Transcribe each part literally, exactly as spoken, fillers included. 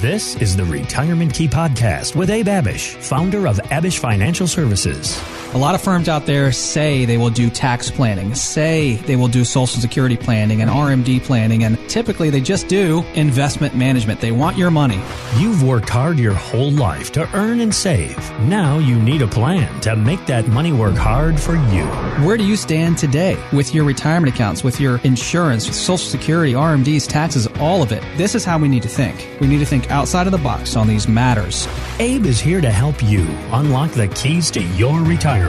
This is the Retirement Key Podcast with Abe Abish, founder of Abish Financial Services. A lot of firms out there say they will do tax planning, say they will do Social Security planning and R M D planning, and typically they just do investment management. They want your money. You've worked hard your whole life to earn and save. Now you need a plan to make that money work hard for you. Where do you stand today with your retirement accounts, with your insurance, with Social Security, R M Ds, taxes, all of it? This is how we need to think. We need to think outside of the box on these matters. Abe is here to help you unlock the keys to your retirement.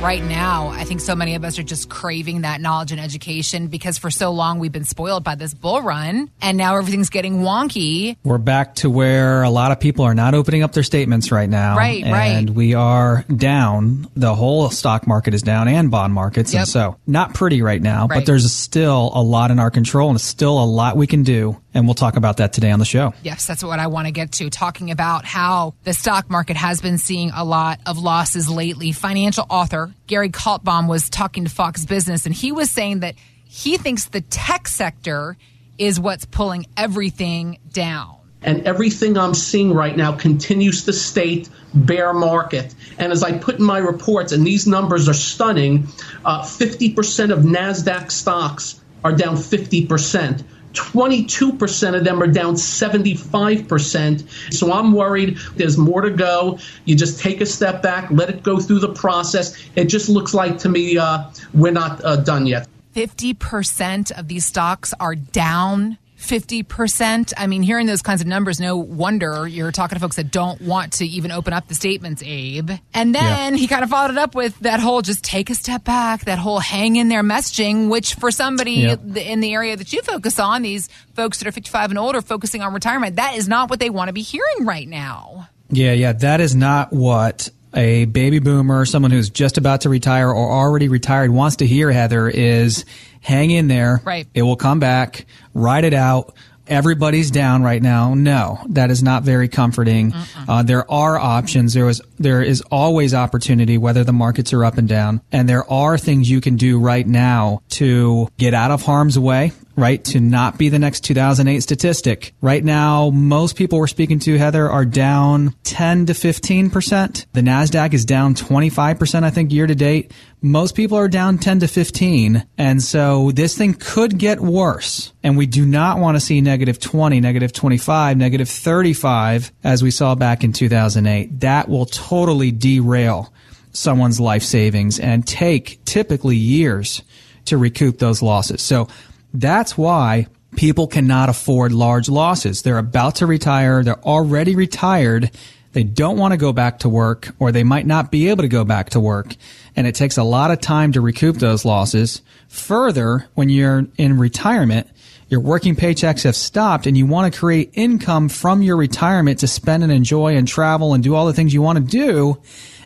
Right now, I think so many of us are just craving that knowledge and education because for so long we've been spoiled by this bull run and now everything's getting wonky. We're back to where a lot of people are not opening up their statements right now. Right, and right. And we are down. The whole stock market is down and bond markets. Yep. And so not pretty right now, right. But there's still a lot in our control and still a lot we can do. And we'll talk about that today on the show. Yes, that's what I want to get to, talking about how the stock market has been seeing a lot of losses lately. Financial author Gary Kaltbaum was talking to Fox Business, and he was saying that he thinks the tech sector is what's pulling everything down. And everything I'm seeing right now continues to state bear market. And as I put in my reports, and these numbers are stunning, uh, fifty percent of NASDAQ stocks are down fifty percent. twenty-two percent of them are down seventy-five percent. So I'm worried there's more to go. You just take a step back, let it go through the process. It just looks like to me uh, we're not uh, done yet. fifty percent of these stocks are down fifty percent. I mean, hearing those kinds of numbers, no wonder you're talking to folks that don't want to even open up the statements, Abe. And then yeah. He kind of followed it up with that whole just take a step back, that whole hang in there messaging, which for somebody yeah. in the area that you focus on, these folks that are fifty-five and older focusing on retirement, that is not what they want to be hearing right now. Yeah, yeah, that is not what a baby boomer, someone who's just about to retire or already retired wants to hear, Heather, is hang in there. Right. It will come back. Ride it out. Everybody's down right now. No, that is not very comforting. Uh-uh. Uh, there are options. There was, there is always opportunity, whether the markets are up and down. And there are things you can do right now to get out of harm's way. Right, to not be the next two thousand eight statistic. Right now, most people we're speaking to, Heather, are down ten to fifteen percent. The NASDAQ is down twenty-five percent, I think, year to date. Most people are down ten to fifteen. And so this thing could get worse. And we do not want to see negative twenty, negative twenty-five, negative thirty-five, as we saw back in two thousand eight. That will totally derail someone's life savings and take typically years to recoup those losses. So that's why people cannot afford large losses. They're about to retire. They're already retired. They don't want to go back to work, or they might not be able to go back to work. And it takes a lot of time to recoup those losses. Further, when you're in retirement, your working paychecks have stopped and you want to create income from your retirement to spend and enjoy and travel and do all the things you want to do.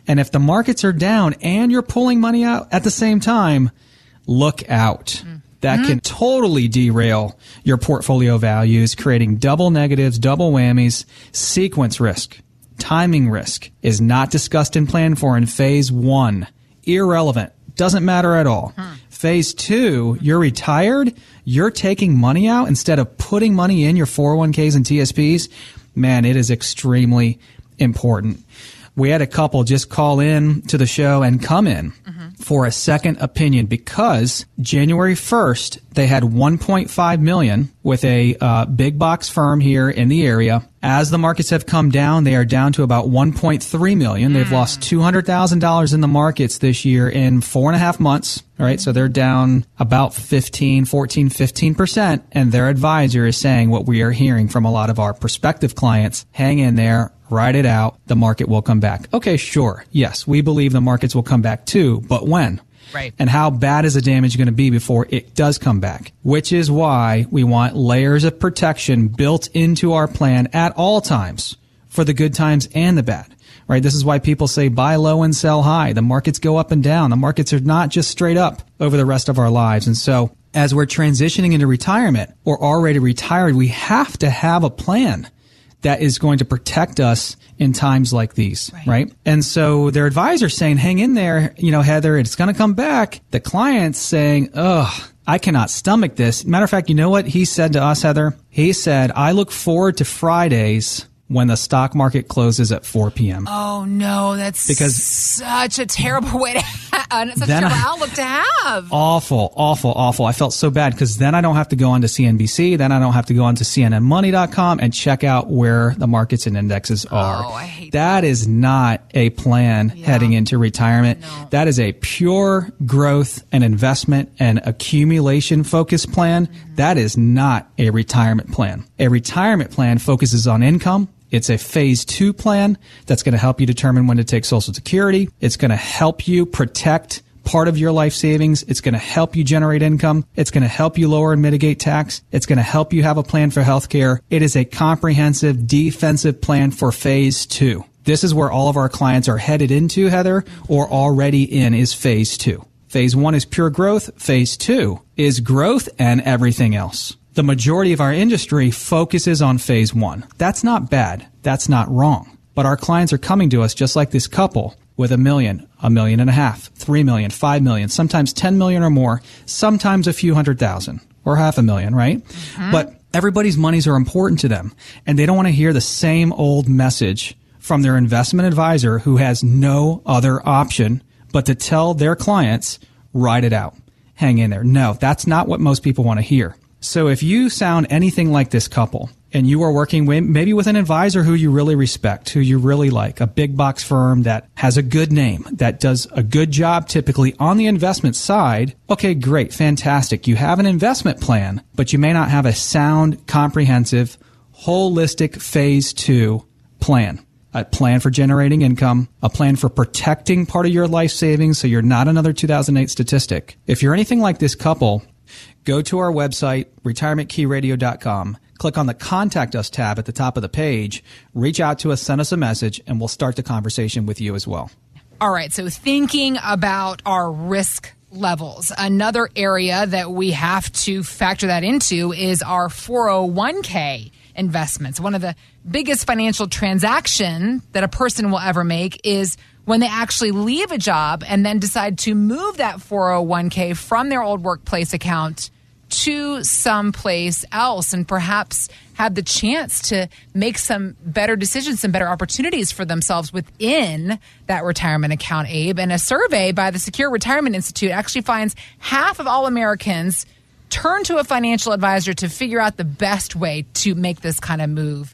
And if the markets are down and you're pulling money out at the same time, look out. Mm. That can totally derail your portfolio values, creating double negatives, double whammies. Sequence risk, timing risk is not discussed and planned for in phase one. Irrelevant. Doesn't matter at all. Hmm. Phase two, you're retired. You're taking money out instead of putting money in your four oh one k's and T S P's. Man, it is extremely important. We had a couple just call in to the show and come in mm-hmm. for a second opinion because January first, they had one point five million dollars with a uh, big box firm here in the area. As the markets have come down, they are down to about one point three million dollars. Mm. They've lost two hundred thousand dollars in the markets this year in four and a half months. All right. So they're down about fifteen, fourteen, fifteen percent. And their advisor is saying what we are hearing from a lot of our prospective clients. Hang in there. Ride it out. The market will come back. Okay, sure. Yes, we believe the markets will come back too, but when? Right. And how bad is the damage going to be before it does come back? Which is why we want layers of protection built into our plan at all times for the good times and the bad. Right? This is why people say buy low and sell high. The markets go up and down. The markets are not just straight up over the rest of our lives. And so as we're transitioning into retirement or already retired, we have to have a plan that is going to protect us in times like these, right. right? And so their advisor's saying, hang in there, you know, Heather, it's going to come back. The client's saying, ugh, I cannot stomach this. Matter of fact, you know what he said to us, Heather? He said, I look forward to Fridays when the stock market closes at four p.m. Oh, no, that's because such a terrible way to have, such a terrible I, outlook to have. Awful, awful, awful. I felt so bad because then I don't have to go on to C N B C. Then I don't have to go on to C N N Money dot com and check out where the markets and indexes are. Oh, I hate that. That is not a plan yeah. heading into retirement. No. That is a pure growth and investment and accumulation-focused plan. Mm-hmm. That is not a retirement plan. A retirement plan focuses on income. It's a phase two plan that's going to help you determine when to take Social Security. It's going to help you protect part of your life savings. It's going to help you generate income. It's going to help you lower and mitigate tax. It's going to help you have a plan for healthcare. It is a comprehensive defensive plan for phase two. This is where all of our clients are headed into, Heather, or already in, is phase two. Phase one is pure growth. Phase two is growth and everything else. The majority of our industry focuses on phase one. That's not bad. That's not wrong. But our clients are coming to us just like this couple with a million, a million and a half, three million, five million, sometimes ten million or more, sometimes a few hundred thousand or half a million, right? Mm-hmm. But everybody's monies are important to them, and they don't want to hear the same old message from their investment advisor who has no other option but to tell their clients, ride it out, hang in there. No, that's not what most people want to hear. So if you sound anything like this couple and you are working with, maybe with an advisor who you really respect, who you really like, a big box firm that has a good name, that does a good job typically on the investment side, okay, great, fantastic. You have an investment plan, but you may not have a sound, comprehensive, holistic phase two plan. A plan for generating income, a plan for protecting part of your life savings so you're not another two thousand eight statistic. If you're anything like this couple, go to our website, retirement key radio dot com, click on the Contact Us tab at the top of the page, reach out to us, send us a message, and we'll start the conversation with you as well. All right, so thinking about our risk levels, another area that we have to factor that into is our four oh one k investments. One of the biggest financial transaction that a person will ever make is when they actually leave a job and then decide to move that four oh one k from their old workplace account to someplace else and perhaps have the chance to make some better decisions, some better opportunities for themselves within that retirement account, Abe. And a survey by the Secure Retirement Institute actually finds half of all Americans turn to a financial advisor to figure out the best way to make this kind of move.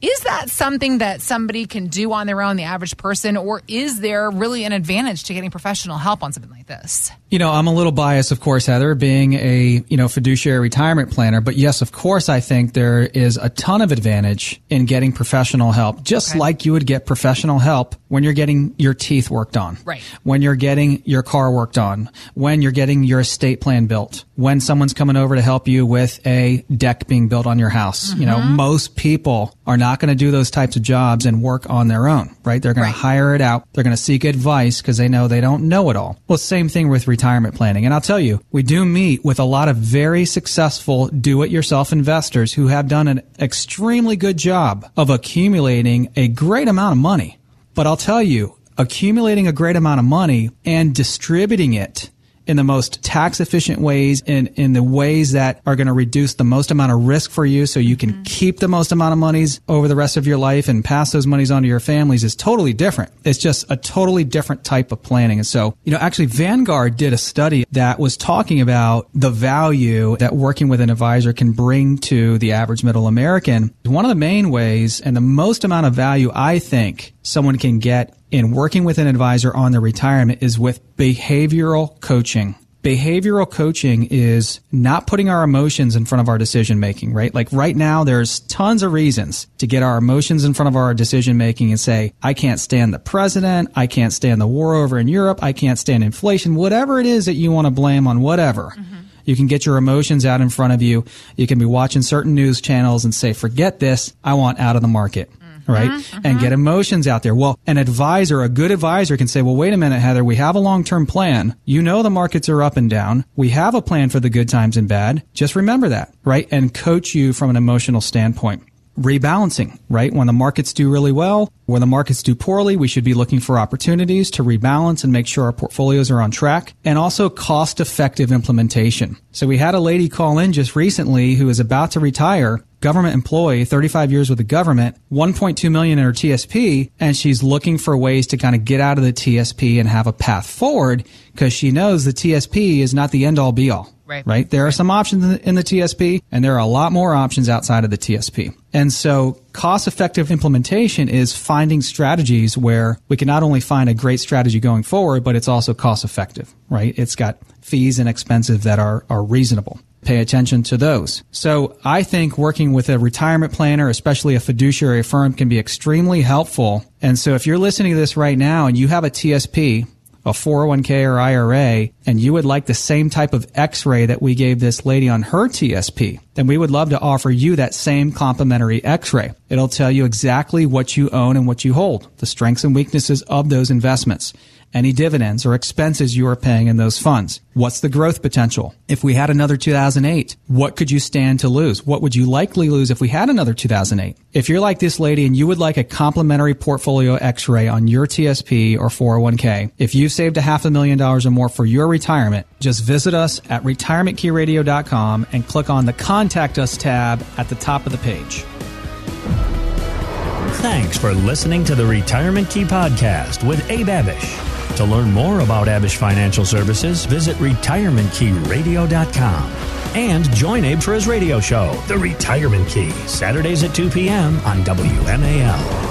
Is that something that somebody can do on their own, the average person, or is there really an advantage to getting professional help on something like this? You know, I'm a little biased, of course, Heather, being a, you know, fiduciary retirement planner. But yes, of course, I think there is a ton of advantage in getting professional help, just okay. like you would get professional help when you're getting your teeth worked on, right? When you're getting your car worked on, when you're getting your estate plan built, when someone's coming over to help you with a deck being built on your house. Mm-hmm. You know, most people are not going to do those types of jobs and work on their own, right? They're going right. to hire it out. They're going to seek advice because they know they don't know it all. Well, same thing with retirement planning. And I'll tell you, we do meet with a lot of very successful do-it-yourself investors who have done an extremely good job of accumulating a great amount of money. But I'll tell you, accumulating a great amount of money and distributing it in the most tax-efficient ways, in, in the ways that are going to reduce the most amount of risk for you so you can mm-hmm. keep the most amount of monies over the rest of your life and pass those monies on to your families is totally different. It's just a totally different type of planning. And so, you know, actually Vanguard did a study that was talking about the value that working with an advisor can bring to the average middle American. One of the main ways and the most amount of value I think someone can get in working with an advisor on their retirement is with behavioral coaching. Behavioral coaching is not putting our emotions in front of our decision making, right? Like right now, there's tons of reasons to get our emotions in front of our decision making and say, I can't stand the president. I can't stand the war over in Europe. I can't stand inflation. Whatever it is that you want to blame on whatever. Mm-hmm. You can get your emotions out in front of you. You can be watching certain news channels and say, forget this. I want out of the market. Right? Uh-huh. And get emotions out there. Well, an advisor, a good advisor can say, well, wait a minute, Heather, we have a long-term plan. You know the markets are up and down. We have a plan for the good times and bad. Just remember that, right? And coach you from an emotional standpoint. rebalancing, right? When the markets do really well, when the markets do poorly, we should be looking for opportunities to rebalance and make sure our portfolios are on track, and also cost-effective implementation. So we had a lady call in just recently who is about to retire, government employee, thirty-five years with the government, one point two million dollars in her T S P, and she's looking for ways to kind of get out of the T S P and have a path forward because she knows the T S P is not the end-all be-all. Right. Right. There are some options in the T S P, and there are a lot more options outside of the T S P. And so cost-effective implementation is finding strategies where we can not only find a great strategy going forward, but it's also cost-effective, right? It's got fees and expenses that are, are reasonable. Pay attention to those. So I think working with a retirement planner, especially a fiduciary firm, can be extremely helpful. And so if you're listening to this right now and you have a T S P, a four oh one k or I R A, and you would like the same type of x-ray that we gave this lady on her T S P, then we would love to offer you that same complimentary x-ray. It'll tell you exactly what you own and what you hold, the strengths and weaknesses of those investments, any dividends or expenses you are paying in those funds. What's the growth potential? If we had another two thousand eight, what could you stand to lose? What would you likely lose if we had another two thousand eight? If you're like this lady and you would like a complimentary portfolio x-ray on your T S P or four oh one k, if you've saved a half a million dollars or more for your retirement, just visit us at retirement key radio dot com and click on the Contact Us tab at the top of the page. Thanks for listening to the Retirement Key Podcast with Abe Abish. To learn more about Abish Financial Services, visit retirement key radio dot com and join Abe for his radio show, The Retirement Key, Saturdays at two p.m. on W M A L.